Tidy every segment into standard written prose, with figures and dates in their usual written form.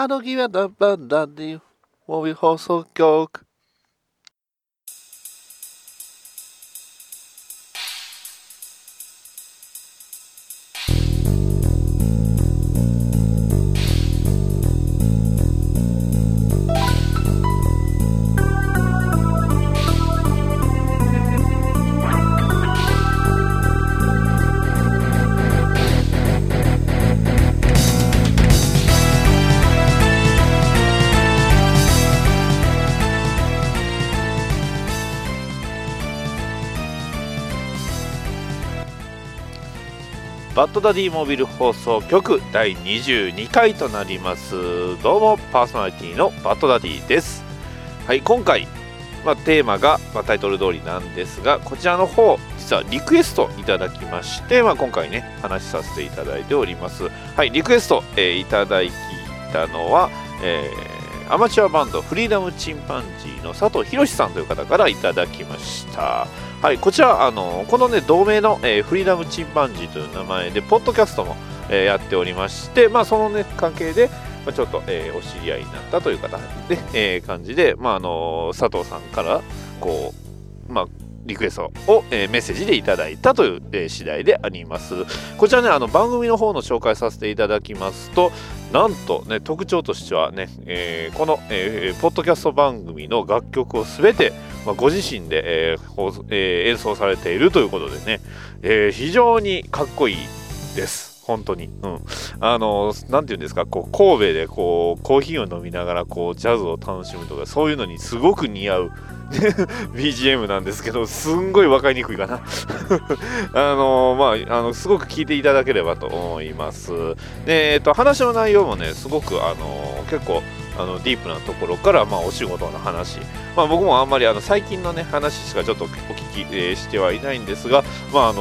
あの日は何番何人モビ放送局。バッドダディモビル放送局第22回となります。どうもパーソナリティのバッドダディです。はい、今回、テーマが、タイトル通りなんですが、こちらの方実はリクエストいただきまして、今回ね話しさせていただいております。はい、リクエスト、いただいたのは、アマチュアバンドフリーダムチンパンジーの佐藤博さんという方からいただきました。はい、こちらこのね同名の、フリーダムチンパンジーという名前でポッドキャストも、やっておりまして、そのね関係で、ちょっと、お知り合いになったという方で、感じで、佐藤さんからこうリクエストを、メッセージでいただいたという、次第であります。こちらね番組の方の紹介させていただきますと、なんとね特徴としてはね、この、ポッドキャスト番組の楽曲をすべて、ご自身で、演奏されているということでね、非常にかっこいいです。本当に、なんていうんですか、神戸でコーヒーを飲みながらジャズを楽しむとか、そういうのにすごく似合うBGM なんですけど、すんごい分かりにくいかなすごく聞いていただければと思います。で、話の内容もねすごく結構ディープなところから、お仕事の話、僕もあんまり最近のね話しかちょっとお聞き、してはいないんですが、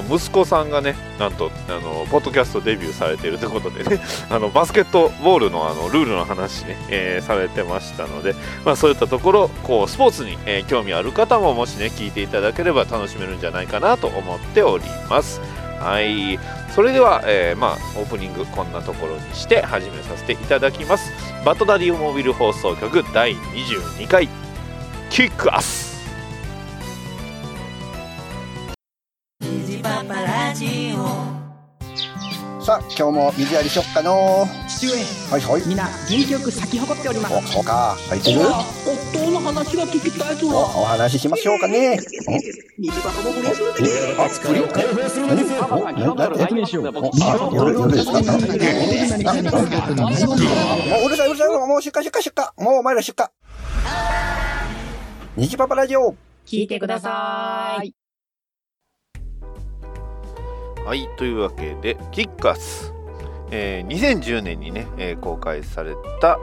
息子さんがねなんとポッドキャストデビューされているということでねバスケットボールの、ルールの話ね、されてましたので、そういったところスポーツに、興味ある方ももしね聞いていただければ楽しめるんじゃないかなと思っております。はい、それでは、オープニングこんなところにして始めさせていただきます。バッドダディモビル放送局第22回キックアス。さあ今日も水やりしよっかの父上、みんな元気よく咲き誇っております。そうか、入ってる夫の話が聞きたいぞ。お話ししましょうかね。水バカも放送するんですよ。開放するんですよ。夜ですか。うるさい、もう出荷、もうお前ら出荷。虹パパラジオ聞いてください。はい、というわけでキッカス、2010年にね、公開された、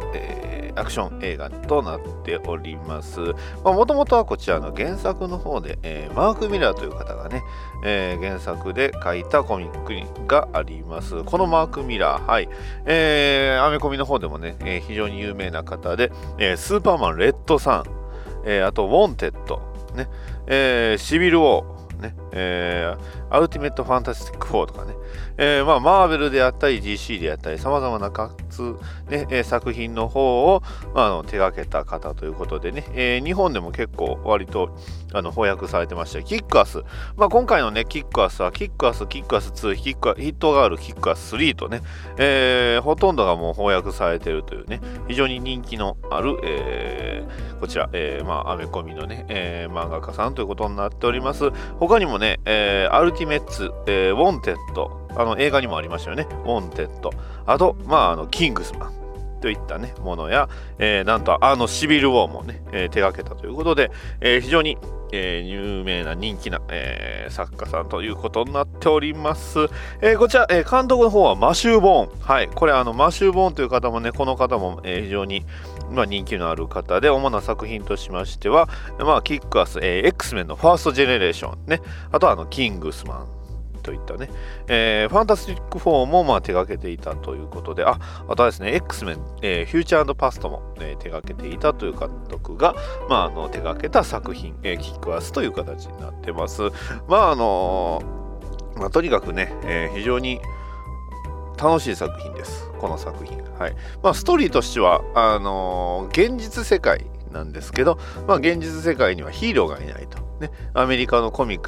アクション映画となっております。もともとはこちらの原作の方で、マーク・ミラーという方がね、原作で書いたコミックがあります。このマーク・ミラー、はい、アメコミの方でもね、非常に有名な方で、スーパーマンレッドサン、あとウォンテッド、ね、シビル・ウォーね、アルティメットファンタスティック4とかね、マーベルであったり DC であったりさまざまな活、作品の方を、手がけた方ということでね、日本でも結構割と翻訳されてましたキックアス、今回のねキックアスはキックアス、キックアス2、ヒットガール、キックアス3とね、ほとんどがもう翻訳されているというね非常に人気のある、こちら、アメコミのね、漫画家さんということになっております。他にもね、アルティメッツ、ウォンテッド、映画にもありましたよね、ウォンテッド、あと、キングスマンといった、ね、ものや、なんとシビルウォーも、ね、手がけたということで、非常に、有名な人気な、作家さんということになっております。こちら、監督の方はマシュー・ボーン、はい、これマシュー・ボーンという方もねこの方も、非常に人気のある方で、主な作品としましては、キックアス、X メンのファーストジェネレーション、ね、あとはキングスマンといったね、ファンタスティック4も手掛けていたということで、あとはですね X メン、フューチャー&パストも、手掛けていたという監督が、手掛けた作品、キックアスという形になってます。とにかくね、非常に楽しい作品ですこの作品。はい、まあ、ストーリーとしては現実世界なんですけど、まあ、現実世界にはヒーローがいないと、ね、アメリカのコミッ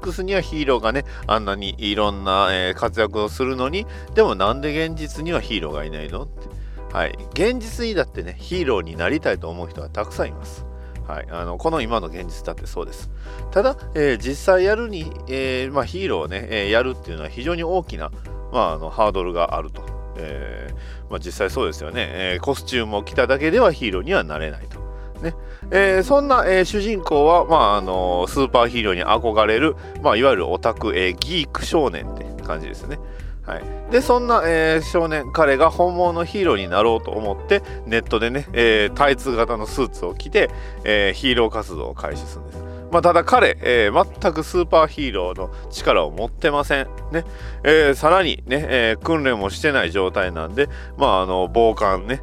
クスにはヒーローがねあんなにいろんな、活躍をするのに、でもなんで現実にはヒーローがいないのって、はい、現実にだってねヒーローになりたいと思う人はたくさんいます。はい、この今の現実だってそうです。ただ、実際やるに、まあ、ヒーローをね、やるっていうのは非常に大きな、まあ、ハードルがあると、まあ、実際そうですよね、コスチュームを着ただけではヒーローにはなれないとね。そんな、主人公は、まあスーパーヒーローに憧れる、まあ、いわゆるオタク、ギーク少年って感じですね。はい、でそんな、少年彼が本物のヒーローになろうと思ってネットでね、タイツ型のスーツを着て、ヒーロー活動を開始するんです。まあ、ただ彼、全くスーパーヒーローの力を持ってませんね。さらにね、訓練もしてない状態なんで、まあ、暴漢ね、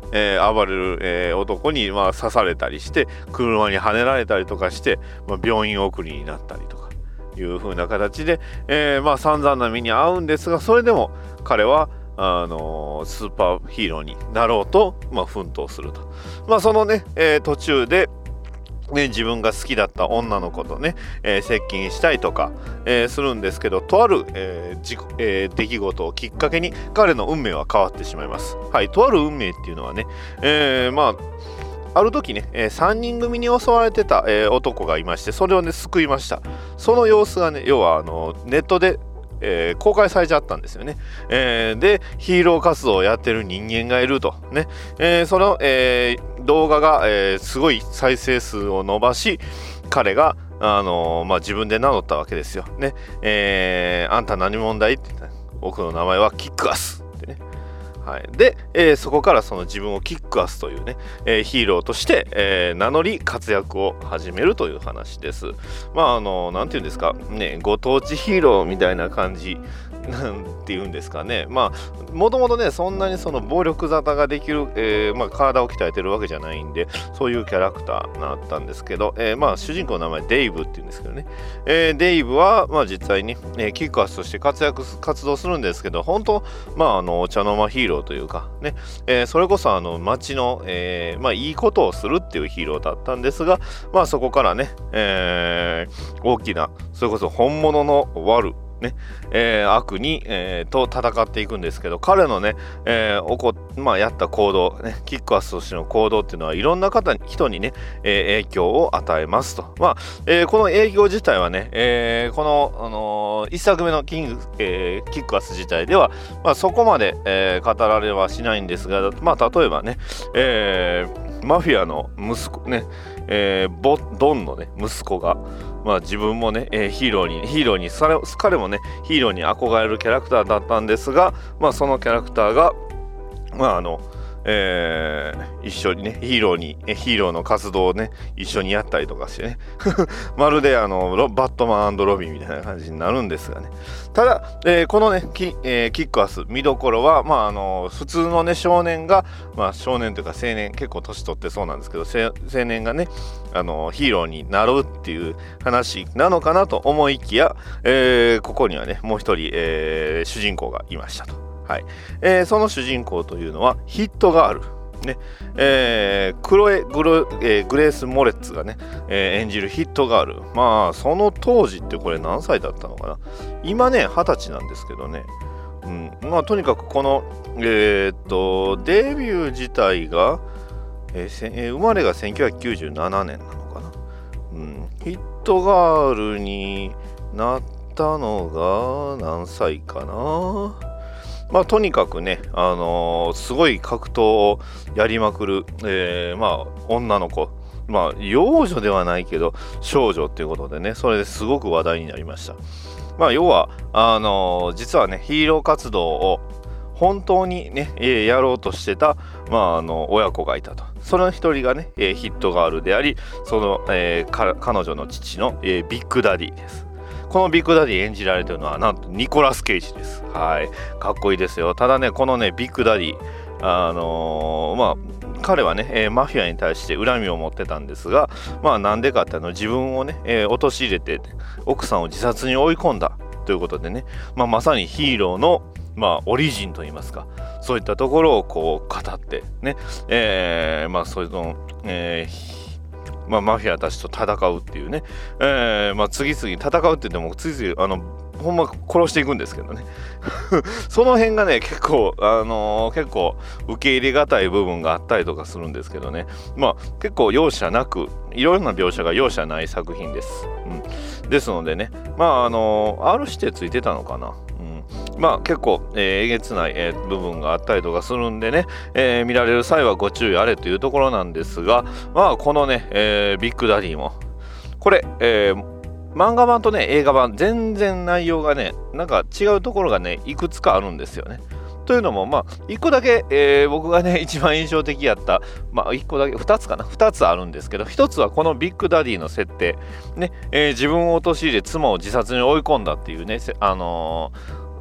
暴れる、男に、まあ、刺されたりして車にはねられたりとかして、まあ、病院送りになったりとかいう風な形で、まあ散々な目に遭うんですが、それでも彼はスーパーヒーローになろうと、まあ、奮闘すると。まあそのね、途中で、ね、自分が好きだった女の子とね、接近したりとか、するんですけど、とある、出来事をきっかけに彼の運命は変わってしまいます。はい、とある運命っていうのはね、まあある時ね、3人組に襲われてた、男がいまして、それをね救いました。その様子がね、要はネットで、公開されちゃったんですよね。でヒーロー活動をやってる人間がいるとね、その、動画が、すごい再生数を伸ばし、彼がまあ、自分で名乗ったわけですよね。あんた何者だいって言ったら、僕の名前はキックアスってね。はい、で、そこからその自分をキックアスというね、ヒーローとして、名乗り活躍を始めるという話です。まあなんていうんですかね、ご当地ヒーローみたいな感じなんていうんですかね。まあもともとねそんなにその暴力沙汰ができる、まあ、体を鍛えてるわけじゃないんで、そういうキャラクターだったんですけど、まあ主人公の名前デイブっていうんですけどね、デイブはまあ実際に、キックアスとして活動するんですけど、本当まあお茶の間ヒーローというかね、それこそ町の、まあ、いいことをするっていうヒーローだったんですが、まあ、そこからね、大きな、それこそ本物の悪ね、悪に、と戦っていくんですけど、彼のね、まあ、やった行動、ね、キックアスとしての行動っていうのはいろんな人にね、影響を与えますと。まあこの影響自体はね、この、1作目のキックアス自体では、まあ、そこまで、語られはしないんですが、まあ、例えばね、マフィアの息子ね、ドンのね息子が、まあ、自分もね、ヒーローに彼もねヒーローに憧れるキャラクターだったんですが、まあ、そのキャラクターが、まあ一緒にねヒーローの活動をね一緒にやったりとかしてねまるでバットマン&ロビンみたいな感じになるんですがね。ただ、このねキックアス見どころは、まあ普通のね少年が、まあ、少年というか青年、結構年取ってそうなんですけど、青年がねヒーローになるっていう話なのかなと思いきや、ここにはねもう一人、主人公がいましたと。はい、その主人公というのはヒットガール、ね、グレース・モレッツがね、演じるヒットガール。まあその当時ってこれ何歳だったのかな、今ね20歳なんですけどね、まあとにかくこのデビュー自体が、生まれが1997年なのかな、ヒットガールになったのが何歳かな。まあ、とにかくね、すごい格闘をやりまくる、まあ、女の子、まあ、幼女ではないけど少女ということでね、それですごく話題になりました。まあ、要は実はねヒーロー活動を本当にねやろうとしてた、まあ、親子がいたと。その一人がねヒットガールであり、その、彼女の父の、ビッグダディです。このビッグダディ演じられてるのはなんとニコラス・ケイジです。はい、かっこいいですよ。ただねこのねビッグダディ、まあ彼はね、マフィアに対して恨みを持ってたんですが、まあなんでかって自分をね、陥れて奥さんを自殺に追い込んだということでね、まあ、まさにヒーローの、まあオリジンといいますか、そういったところをこう語ってね、まあそれの、まあ、マフィアたちと戦うっていうね、まあ次々戦うって言っても次々ほんま殺していくんですけどねその辺がね結構結構受け入れがたい部分があったりとかするんですけどね、まあ結構容赦なくいろんな描写が容赦ない作品です、ですのでね、まあR指定ついてたのかな、まあ結構、えげつない、部分があったりとかするんでね、見られる際はご注意あれというところなんですが、まあこのね、ビッグダディもこれ、漫画版とね映画版全然内容がねなんか違うところがねいくつかあるんですよね。というのもまあ1個だけ、僕がね一番印象的やったまあ1個だけ2つかな2つあるんですけど、1つはこのビッグダディの設定ね、自分を陥れ妻を自殺に追い込んだっていうね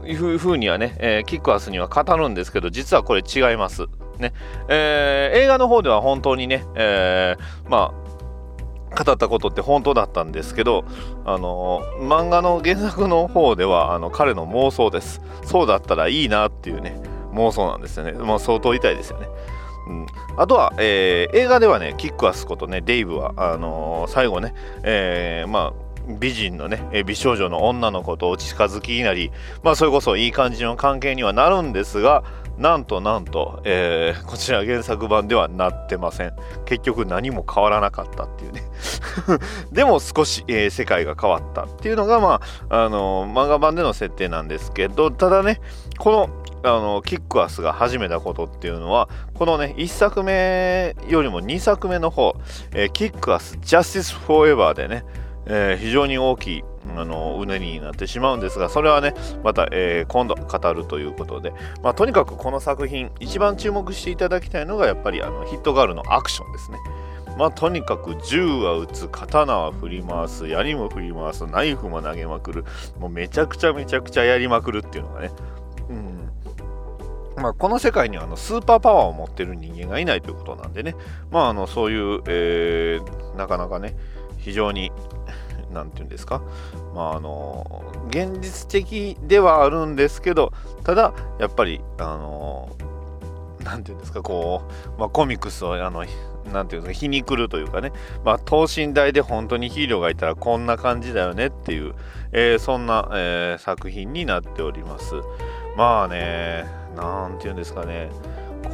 いうふうにはね、キックアスには語るんですけど、実はこれ違いますね、映画の方では本当にね、まあ語ったことって本当だったんですけど、漫画の原作の方では彼の妄想です。そうだったらいいなっていうね妄想なんですよね。まあ相当痛いですよね、あとは、映画ではねキックアスことねデイブは最後ね、まあ美人のね美少女の女の子とお近づきになり、まあそれこそいい感じの関係にはなるんですが、なんと、こちら原作版ではなってません。結局何も変わらなかったっていうねでも少し、世界が変わったっていうのがまあ漫画版での設定なんですけど、ただねこのキックアスが始めたことっていうのはこのね1作目よりも2作目の方、キックアスジャスティスフォーエバーでね、非常に大きいうねりになってしまうんですが、それはねまた、今度語るということで、まあとにかくこの作品一番注目していただきたいのがやっぱりヒットガールのアクションですね。まあとにかく銃は撃つ、刀は振り回す、槍も振り回す、ナイフも投げまくる、もうめちゃくちゃやりまくるっていうのがね、まあ、この世界にはスーパーパワーを持ってる人間がいないということなんでね、まあそういう、なかなかね非常になんていうんですか、まあ現実的ではあるんですけど、ただやっぱりなんていうんですかこう、まあ、コミックスをなんていうんですか皮肉るというかね、まあ等身大で本当にヒーローがいたらこんな感じだよねっていう、そんな、作品になっております。まあねなんていうんですかね。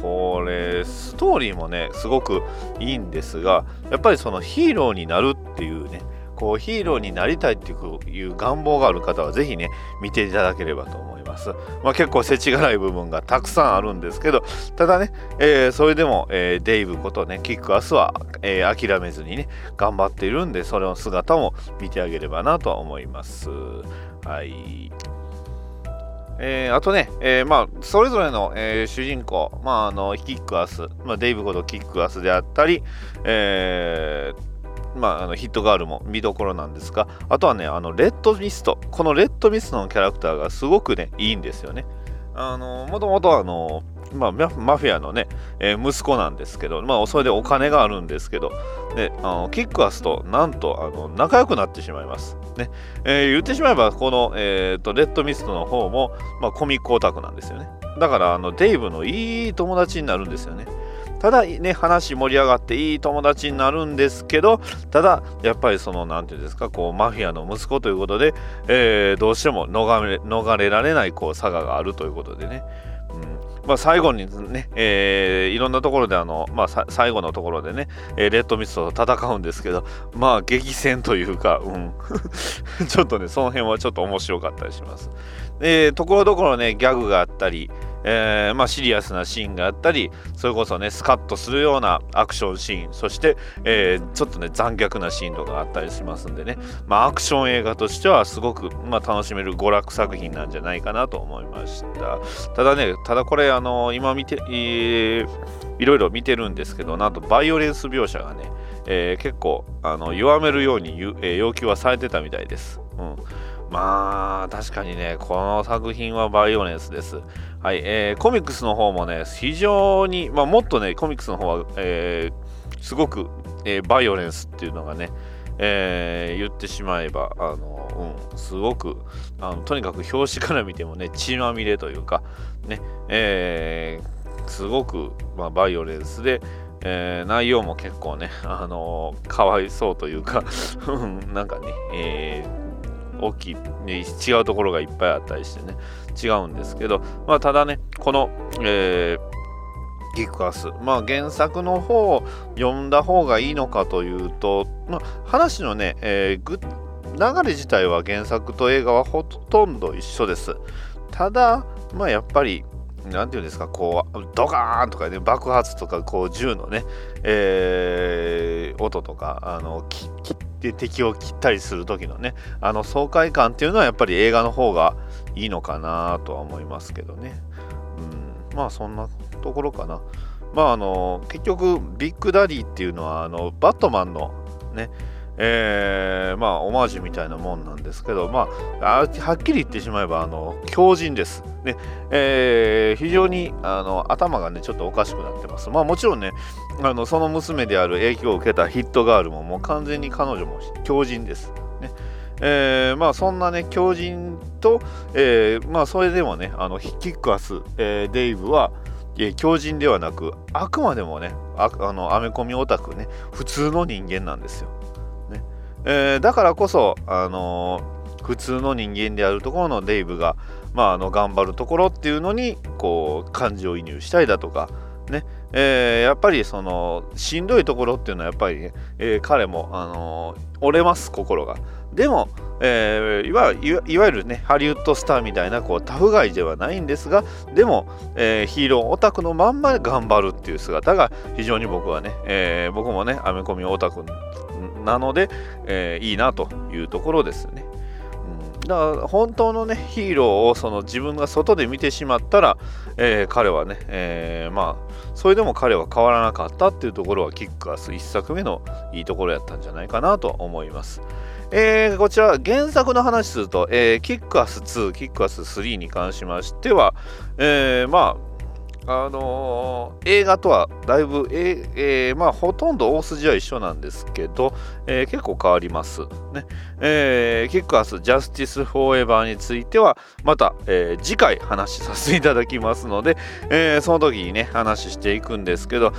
これストーリーもねすごくいいんですが、やっぱりそのヒーローになるっていうねこうヒーローになりたいっていう願望がある方はぜひね見ていただければと思います。まあ結構世知辛い部分がたくさんあるんですけど、ただね、それでも、デイブことねキックアスは、諦めずにね頑張っているんで、それの姿も見てあげればなとは思います。はい。あとね、まあそれぞれの、主人公、まあキックアス、まあ、デイブことキックアスであったり、まあヒットガールも見どころなんですが、あとはねレッドミスト、このレッドミストのキャラクターがすごくねいいんですよね。もともとまあ、マフィアのね、息子なんですけど、まあ、それでお金があるんですけど、でキックアスとなんと仲良くなってしまいます、ね言ってしまえばこの、レッドミストの方も、まあ、コミックオタクなんですよね。だからデイブのいい友達になるんですよね。ただね話盛り上がっていい友達になるんですけど、ただやっぱりそのなんていうんですかこうマフィアの息子ということで、どうしても逃れられないこう差があるということでね、まあ、最後にね、いろんなところでまあ、最後のところでね、レッドミストと戦うんですけど、まあ激戦というか、ちょっとねその辺はちょっと面白かったりします。ところどころねギャグがあったり、まあ、シリアスなシーンがあったり、それこそねスカッとするようなアクションシーン、そして、ちょっとね残虐なシーンとかあったりしますんでね、まあ、アクション映画としてはすごく、まあ、楽しめる娯楽作品なんじゃないかなと思いました。ただこれ今見て、いろいろ見てるんですけど、なんとバイオレンス描写がね、結構弱めるように、要求はされてたみたいです、まあ確かにねこの作品はバイオレンスです。はい、コミックスの方もね非常に、まあ、もっとねコミックスの方は、すごく、バイオレンスっていうのがね、言ってしまえばすごくとにかく表紙から見てもね血まみれというかね、すごく、バイオレンスで、内容も結構ね、かわいそうというかなんかね、大きい違うところがいっぱいあったりしてね違うんですけど、ただねこの、キックアス、原作の方を読んだ方がいいのかというと、話のね、流れ自体は原作と映画はほとんど一緒です。ただ、やっぱりなんていうんですか、こうドカーンとかね爆発とかこう銃のね、音とか切って敵を切ったりする時のね爽快感っていうのはやっぱり映画の方がいいのかなとは思いますけどね。そんなところかな。結局ビッグダディっていうのはバットマンのね、オマージュみたいなもんなんですけど、はっきり言ってしまえば強靭ですね。非常に頭がねちょっとおかしくなってます。もちろんねその娘である影響を受けたヒットガールももう完全に彼女も強靭ですね。そんなね強靭と、それでもねキックアス、デイブは強靭ではなくあくまでもねアメコミオタクね普通の人間なんですよ、ね。だからこそ普通の人間であるところのデイブが、頑張るところっていうのにこう感情移入したりだとかね、やっぱりそのしんどいところっていうのはやっぱり、ね彼も、折れます心が。でも、いわゆるねハリウッドスターみたいなこうタフガイではないんですが、でも、ヒーローオタクのまんま頑張るっていう姿が非常に僕はね、僕もねアメコミオタクなので、いいなというところですね。だから本当のねヒーローを自分が外で見てしまったら、彼はね、それでも彼は変わらなかったっていうところはキックアス1作目のいいところやったんじゃないかなと思います。こちら原作の話すると、キックアス2、キックアス3に関しましては、映画とはだいぶ、ほとんど大筋は一緒なんですけど、結構変わりますね。キックアスジャスティスフォーエバーについてはまた、次回話しさせていただきますので、その時にね話していくんですけど、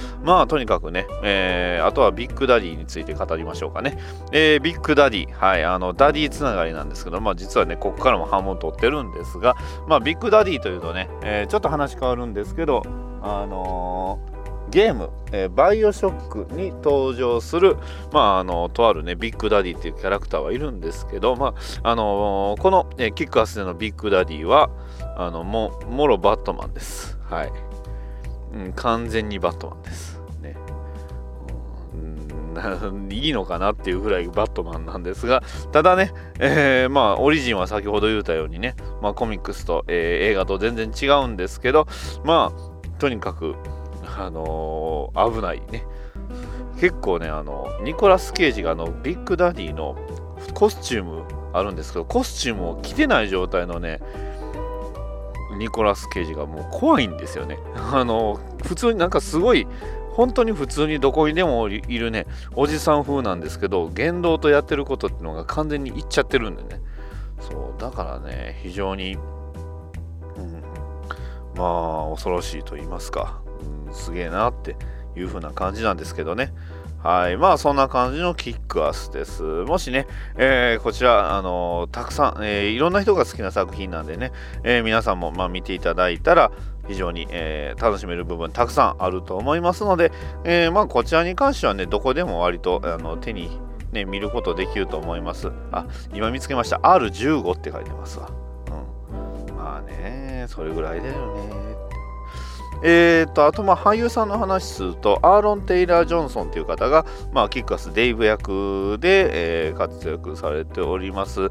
とにかくね、あとはビッグダディについて語りましょうかね。ビッグダディ、はい、ダディつながりなんですけど、実はねここからも半分取ってるんですが、ビッグダディというとね、ちょっと話変わるんですけどゲーム、バイオショックに登場する、とあるねビッグダディっていうキャラクターはいるんですけど、この、キックアスでのビッグダディはもろバットマンです、はい。完全にバットマンです、ね。いいのかなっていうぐらいバットマンなんですが、ただね、オリジンは先ほど言ったようにね、コミックスと、映画と全然違うんですけど、とにかく、危ないね。結構ねニコラス・ケイジがビッグダディのコスチュームあるんですけど、コスチュームを着てない状態のねニコラス・ケイジがもう怖いんですよね。普通になんかすごい本当に普通にどこにでもいるねおじさん風なんですけど、言動とやってることっていうのが完全にいっちゃってるんでね。そうだからね非常に、恐ろしいと言いますか、すげえなっていう風な感じなんですけどね。はい、そんな感じのキックアスです。もしね、こちら、たくさん、いろんな人が好きな作品なんでね、皆さんも見ていただいたら非常に、楽しめる部分たくさんあると思いますので、こちらに関してはねどこでも割と手に、ね、見ることできると思います。今見つけました。 R15 って書いてますわ。それぐらいだよね。あと俳優さんの話すると、アーロン・テイラー・ジョンソンという方が、キックアス・デイブ役で、活躍されております。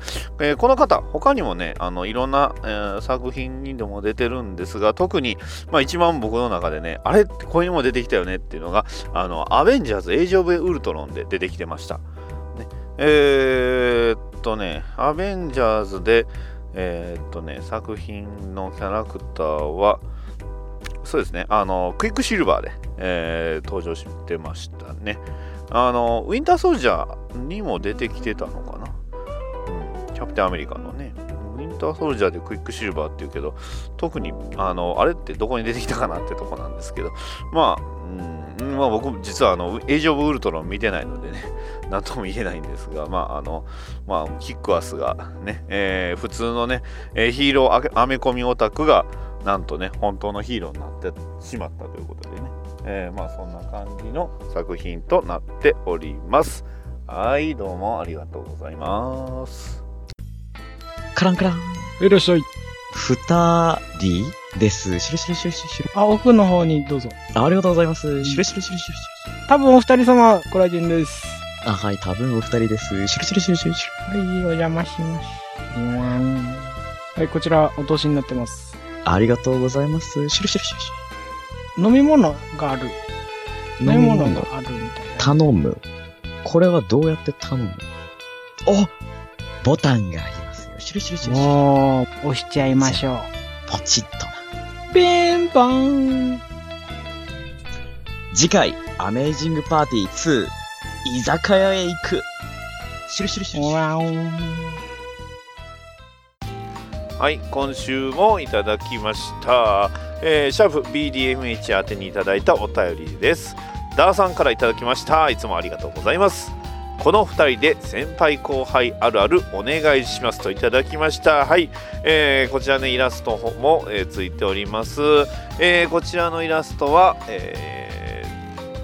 この方他にもねいろんな、作品にでも出てるんですが、特に、一番僕の中でねあれこれにも出てきたよねっていうのがアベンジャーズ・エイジ・オブ・ウルトロンで出てきてました、ね。アベンジャーズで作品のキャラクターはそうですね、クイックシルバーで、登場してましたね。ウィンターソルジャーにも出てきてたのかな、キャプテンアメリカのねウィンターソルジャーでクイックシルバーっていうけど、特にあれってどこに出てきたかなってとこなんですけど、まあ僕も実はエイジ・オブ・ウルトロン見てないのでね何とも言えないんですが、キックアスがね、普通のねヒーローアメコミオタクがなんとね本当のヒーローになってしまったということでね、そんな感じの作品となっております。はい、どうもありがとうございます。カランカラン、いらっしゃい。2人です。シュルシュルシュルシュルシュル、あ、奥の方にどうぞ。 ありがとうございます。シュルシュルシュルシュル、多分お二人様コラジンです。あ、はい、多分お二人です。シュルシュルシュルシュルシュル、はい、お邪魔します。はい、こちらお通しになってます。ありがとうございます。シュルシュルシュルシュル、飲み物がある、飲み物があるみたいな。頼む。これはどうやって頼む？お、ボタンがありますよ。シュルシュルシュルシュル、おー、押しちゃいましょう。ポチッとな。ピンポン。次回アメージングパーティー2、居酒屋へ行く。シュルシュルシュルシュル。はい、今週もいただきました、シャープ BDMH 宛てにいただいたお便りです。ダーさんからいただきました。いつもありがとうございます。この2人で先輩後輩あるあるお願いしますといただきました。はい、こちらねイラストも、ついております、こちらのイラストは、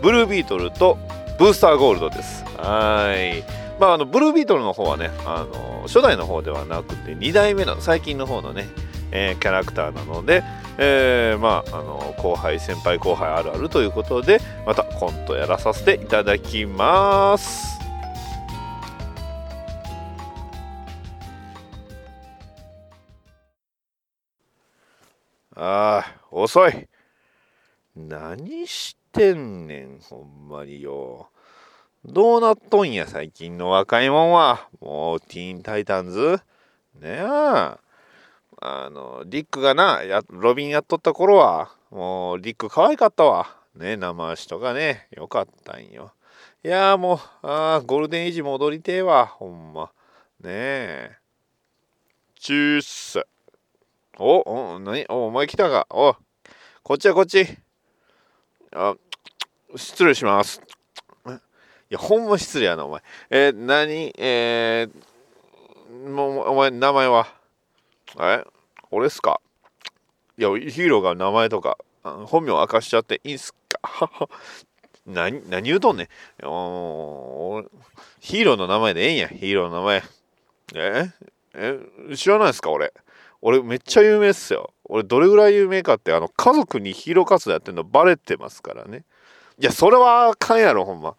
ブルービートルとブースターゴールドです。はい、ブルービートルの方はね、初代の方ではなくて2代目の最近の方のね、キャラクターなので、先輩後輩あるあるということで、またコントやらさせていただきます。遅い。何してんねん、ほんまによ。どうなっとんや最近の若いもんは。もうティーンタイタンズねえ。リックがなロビンやっとった頃はもうリック可愛かったわね。生足とかねよかったんよ。いやーもうゴールデンエイジ戻りてえわほんまねえ。チュース。お何お前来たか。おこっちやこっち。あ、失礼します。いやほんま失礼やなお前。もうお前名前は俺っすか。いやヒーローが名前とか本名明かしちゃっていいんすか。何言うとんねん。ヒーローの名前でええんや。ヒーローの名前知らないっすか。俺めっちゃ有名っすよ。俺どれぐらい有名かって家族にヒーロー活動やってんのバレてますからね。いやそれはあかんやろほんま、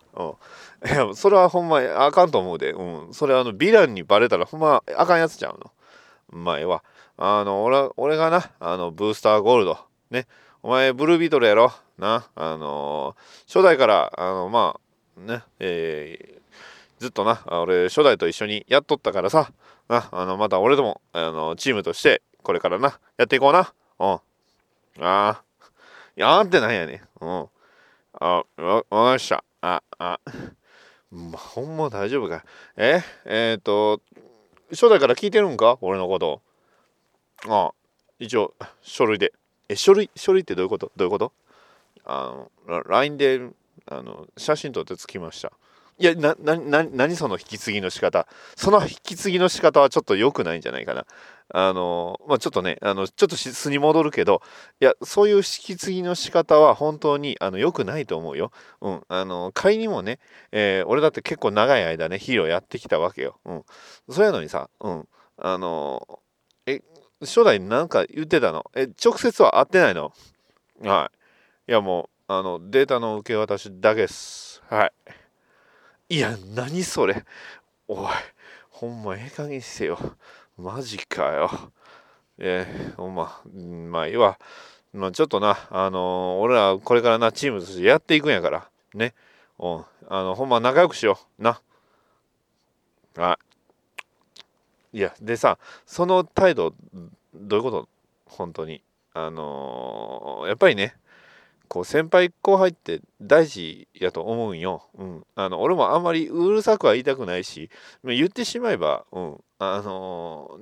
いやそれはほんまあかんと思うで、それヴィランにバレたらほんまあかんやつちゃうの。前は俺がなブースターゴールドね、お前ブルービートルやろな。初代からずっとな俺初代と一緒にやっとったからさな、また俺ともチームとしてこれからなやっていこうな。いやんってなんやねん。わかりました。ほんま大丈夫か。初代から聞いてるんか俺のこと。一応、書類で。書類ってどういうこと。LINE で、写真撮ってつきました。いや、何その引き継ぎの仕方。その引き継ぎの仕方はちょっと良くないんじゃないかな。ちょっとね、ちょっと素に戻るけど、いや、そういう引き継ぎの仕方は本当に良くないと思うよ。仮にもね、俺だって結構長い間ね、ヒーローやってきたわけよ。そうやのにさ、初代なんか言ってたの？直接は会ってないの？はい。いや、もう、データの受け渡しだけです。はい。いや何それおいほんまええ加減してよマジかよ。ほんまいいわ。ちょっとな俺らこれからなチームとしてやっていくんやからね。ほんま仲良くしような。いやでさその態度どういうこと本当にやっぱりねこう先輩後輩って大事やと思うんよ、うん、俺もあんまりうるさくは言いたくないし、言ってしまえば、うん、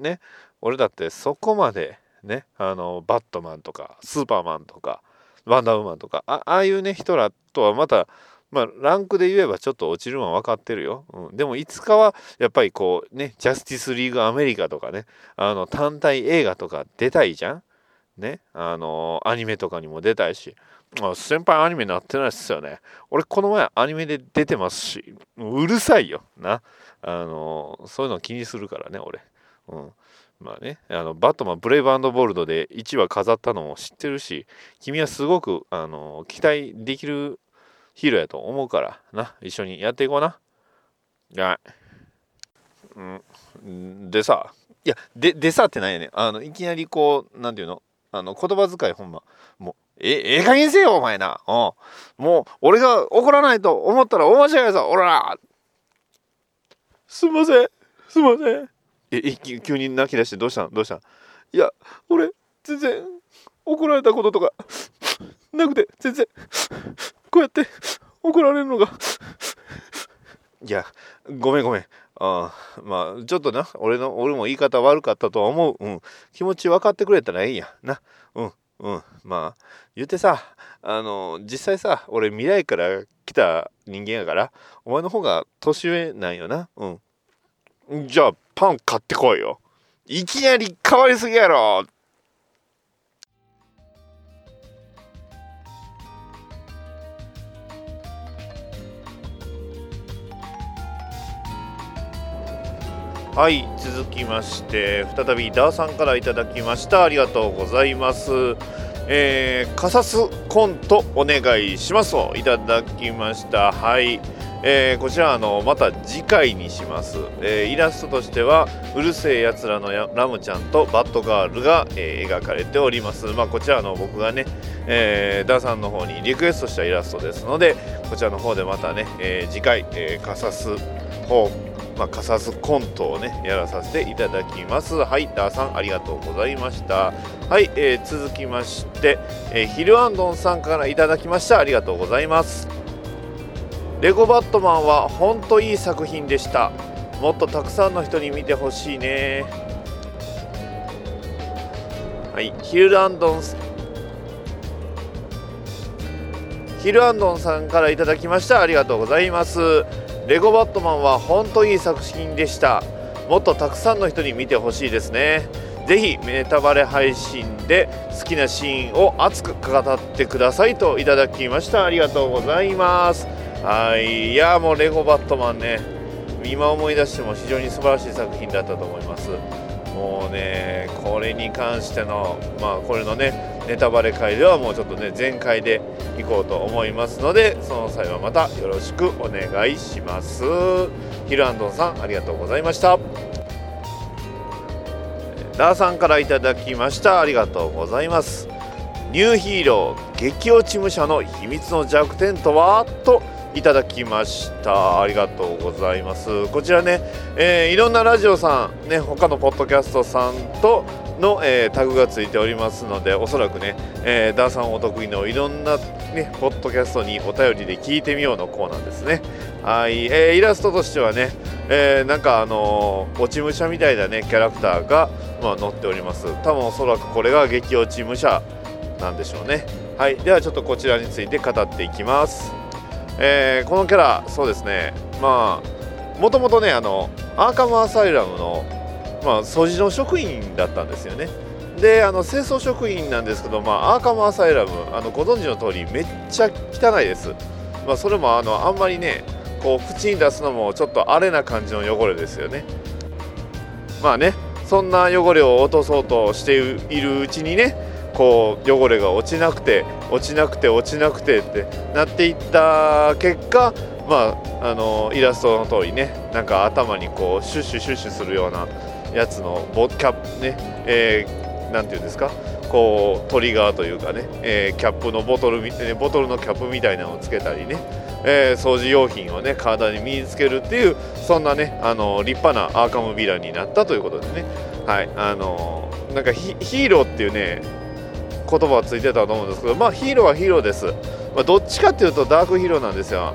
ね、俺だってそこまでね、バットマンとかスーパーマンとかワンダーウーマンとか ああいうね人らとはまた、まあ、ランクで言えばちょっと落ちるのは分かってるよ、うん、でもいつかはやっぱりこうねジャスティスリーグアメリカとかね単体映画とか出たいじゃんね、アニメとかにも出たいし、先輩アニメなってないっすよね、俺この前アニメで出てますし、うるさいよな、そういうの気にするからね俺、うん、まあねバットマンブレイブ&ボルドで1話飾ったのも知ってるし、君はすごく、期待できるヒーローやと思うからな、一緒にやっていこうな、はい、うん、でさ、いや でさってないよね、いきなりこうなんていうの言葉遣いほんまもうええ加減せよお前な、うん、もう俺が怒らないと思ったら大間違いさ、おらすんません急に泣き出してどうしたん、いや俺全然怒られたこととかなくて、全然こうやって怒られるのがいやごめん、ああまあちょっとな俺も言い方悪かったとは思う、うん、気持ち分かってくれたらいいんやな、うん、まあ言ってさ実際さ俺未来から来た人間やからお前の方が年上なんよな、うん、じゃあパン買ってこいよ、いきなり変わりすぎやろ。はい、続きまして再びダーさんからいただきました、ありがとうございます、カサスコントお願いしますをいただきました。はい、こちらまた次回にします、イラストとしてはうるせえやつらのラムちゃんとバッドガールが、描かれております。まあこちら僕がね、ダーさんの方にリクエストしたイラストですので、こちらの方でまたね、次回、カサスコントカサスコントをねやらさせていただきます。はい、ダーさんありがとうございました。はい、続きまして、ヒルアンドンさんからいただきました、ありがとうございます。レゴバットマンはほんといい作品でした、もっとたくさんの人に見てほしいね。はい、ヒルアンドンさんからいただきました、ありがとうございます。レゴバットマンは本当いい作品でした、もっとたくさんの人に見てほしいですね。ぜひネタバレ配信で好きなシーンを熱く語ってくださいといただきました。ありがとうございます。はい、いやもうレゴバットマンね、今思い出しても非常に素晴らしい作品だったと思います。もうねこれに関してのこれのねネタバレ会ではもうちょっとね全開でいこうと思いますので、その際はまたよろしくお願いします。ヒルアンドンさんありがとうございました。ダーさんからいただきました、ありがとうございます。ニューヒーロー激落ち武者の秘密の弱点とはといただきました。ありがとうございます。こちらね、いろんなラジオさんね、他のポッドキャストさんとの、タグがついておりますので、おそらくね、ダーさんお得意のいろんな、ね、ポッドキャストにお便りで聞いてみようのコーナーですね。はい、イラストとしてはね、なんか落ち武者みたいなねキャラクターが、載っております。多分おそらくこれが激落ち武者なんでしょうね。はい、ではちょっとこちらについて語っていきます。このキャラ、そうですね、もともとねアーカムアサイラムの、掃除の職員だったんですよね。で清掃職員なんですけど、アーカムアサイラムご存知の通りめっちゃ汚いです。それもあんまりねこう口に出すのもちょっとアレな感じの汚れですよね。そんな汚れを落とそうとしているうちにね、こう汚れが落ちなくてってなっていった結果、イラストの通りね、なんか頭にこうシュッシュするようなやつのキャップね、なんていうんですか、こうトリガーというかね、キャップのボトルのキャップみたいなのをつけたりね、掃除用品をね体に身につけるっていう、そんなね立派なアーカムヴィランになったということですね。はい、なんかヒーローっていうね言葉はついてたと思うんですけど、まあ、ヒーローはヒーローです、まあ、どっちかっていうとダークヒーローなんですよ。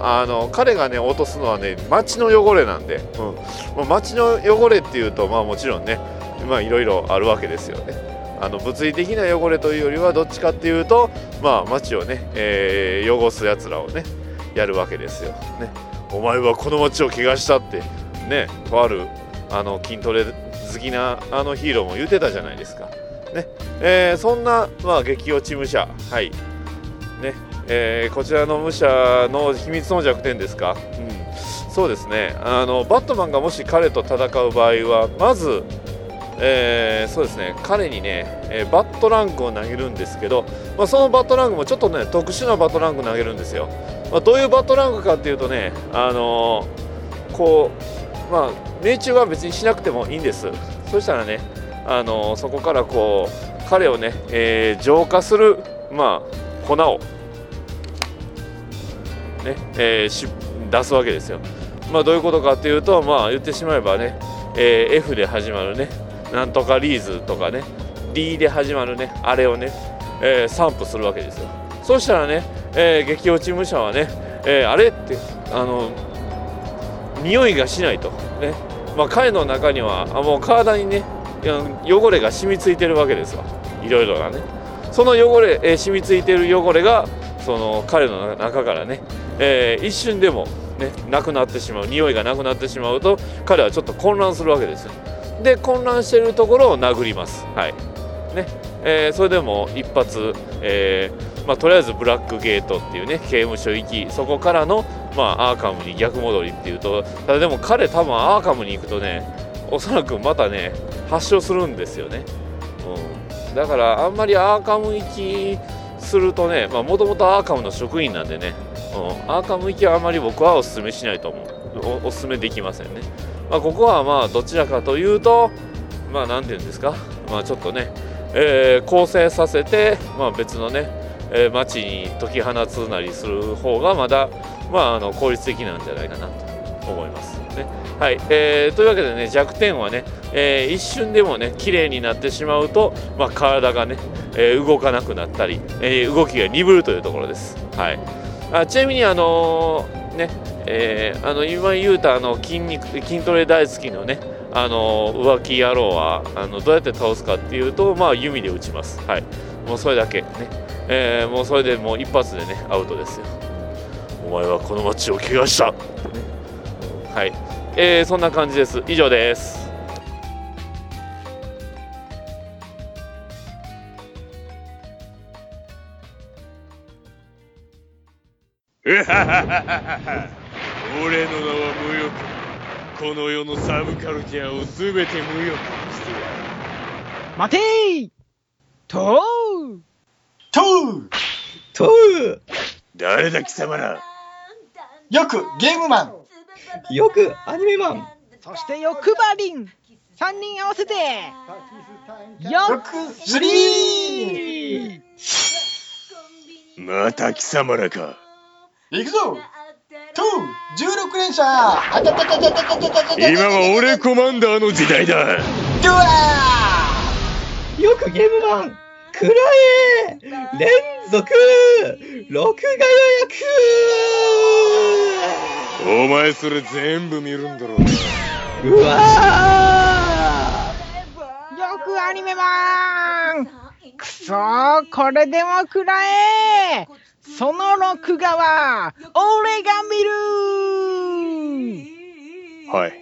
彼がね落とすのはね街の汚れなんで、もう街の汚れっていうと、まあ、もちろんねいろいろあるわけですよね。物理的な汚れというよりはどっちかっていうと、まあ、街をね、汚すやつらをねやるわけですよ、ね、お前はこの街を汚したってね、とある筋トレ好きなヒーローも言ってたじゃないですか、ねそんな、まあ、激落ち武者、はいねこちらの武者の秘密の弱点ですか、うん、そうですね。バットマンがもし彼と戦う場合はまずそうですね、彼にね、バットランクを投げるんですけど、まあ、そのバットランクもちょっとね特殊なバットランクを投げるんですよ。まあ、どういうバットランクかっていうとね、こうまあ命中は別にしなくてもいいんです。そしたらね、そこからこう彼をね、浄化する、まあ、粉を、ね出すわけですよ。まあ、どういうことかっていうと、まあ、言ってしまえばね、F で始まるねなんとかリーズとかね D で始まるねあれをね、散布するわけですよ。そうしたらね、激落ち武者はね、あれって匂いがしないとね、まあ、彼の中にはもう体にね汚れが染みついてるわけですわ。いろいろなねその汚れ、染みついてる汚れがその彼の中からね、一瞬でもねなくなってしまう、匂いがなくなってしまうと彼はちょっと混乱するわけですよ。で混乱しているところを殴ります、はいねそれでも一発、まあ、とりあえずブラックゲートっていうね刑務所行き、そこからの、まあ、アーカムに逆戻りっていうと、ただでも彼多分アーカムに行くとねおそらくまたね発症するんですよね、うん、だからあんまりアーカム行きするとね、もともとアーカムの職員なんでね、うん、アーカム行きはあんまり僕はおすすめしないと思う。 おすすめできませんね。まあ、ここはまあどちらかというとまあ何て言うんですか、まあ、ちょっとね更生させて、まあ、別のね町に解き放つなりする方がまだまあ効率的なんじゃないかなと思いますね。はいというわけでね弱点はね一瞬でもね綺麗になってしまうと、まあ、体がね動かなくなったり動きが鈍るというところです。はい、ちなみにね今言うた筋トレ大好きのね浮気野郎はどうやって倒すかっていうと、まあ、弓で打ちます、はい、もうそれだけ、ねもうそれでもう一発でねアウトですよ。お前はこの街を汚した、ねはいそんな感じです。以上です。うはははは俺の名は無欲。この世のサブカルチャーをすべて無欲にしてやる。待てーとーとーとー誰だ貴様ら。よくゲームマン、よくアニメマン、そしてよくバリン、3人合わせてよくスリー。また貴様らか。行くぞ16連射。あたたたたたたたた。今は俺コマンダーの時代だ。ドワーよくゲームマンくらえ連続録画予約。お前それ全部見るんだろうな。うわーよくアニメマンくそーこれでもくらえその録画は俺が見る。はい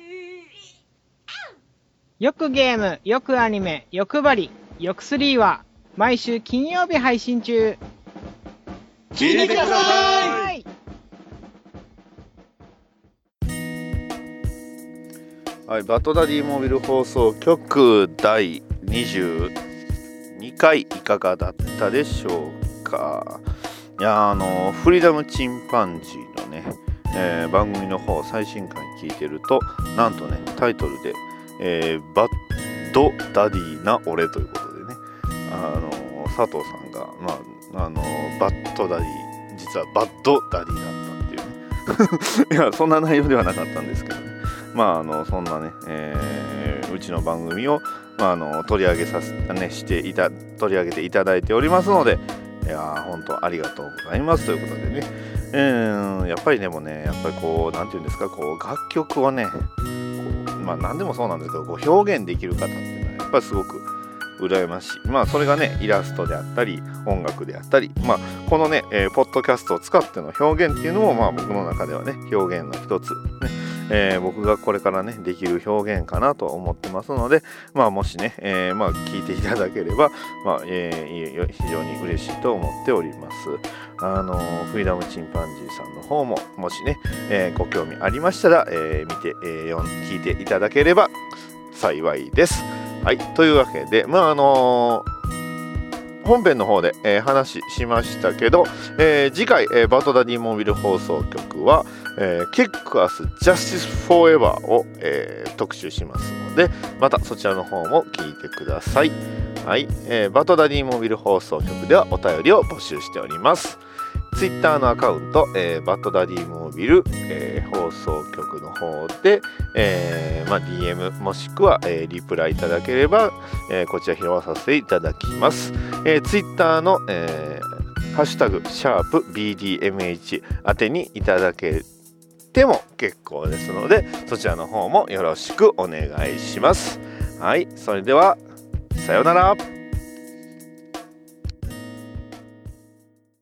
よくゲームよくアニメよくばりよく3は毎週金曜日配信中。聞いてください。はい、バトダディモビル放送局第22回いかがだったでしょうか。いやフリーダムチンパンジーのね、番組の方最新回聞いてるとなんとねタイトルで、バッドダディな俺ということでね、佐藤さんが、まあバッドダディ実はバッドダディだったっていうねいやそんな内容ではなかったんですけどね、まあそんなね、ううちの番組を、取り上げていただいておりますので、いや本当ありがとうございますということでね、やっぱりでもね、やっぱりこうなんていうんですか、こう楽曲をね、何でもそうなんですけど、こう表現できる方っていうのはやっぱりすごく羨ましい。それがね、イラストであったり音楽であったり、このね、ポッドキャストを使っての表現っていうのも、僕の中ではね、表現の一つ、ね、僕がこれからねできる表現かなと思ってますので、もしね、聞いていただければ、非常に嬉しいと思っております。フリーダムチンパンジーさんの方ももしね、ご興味ありましたら、聞いていただければ幸いです。はい、というわけで、本編の方で、話しましたけど、次回、バトダディモービル放送局は、キックアスジャスティスフォーエバーを、特集しますので、またそちらの方も聞いてください。はい、バトダディモービル放送局ではお便りを募集しております。ツイッターのアカウント、バトダディモービル、放送局の方で、DM もしくは、リプライいただければ、こちら拾わさせていただきます。ツイッターの、ハッシュタグ#BDMH 宛てにいただけても結構ですので、そちらの方もよろしくお願いします。はい、それではさようなら。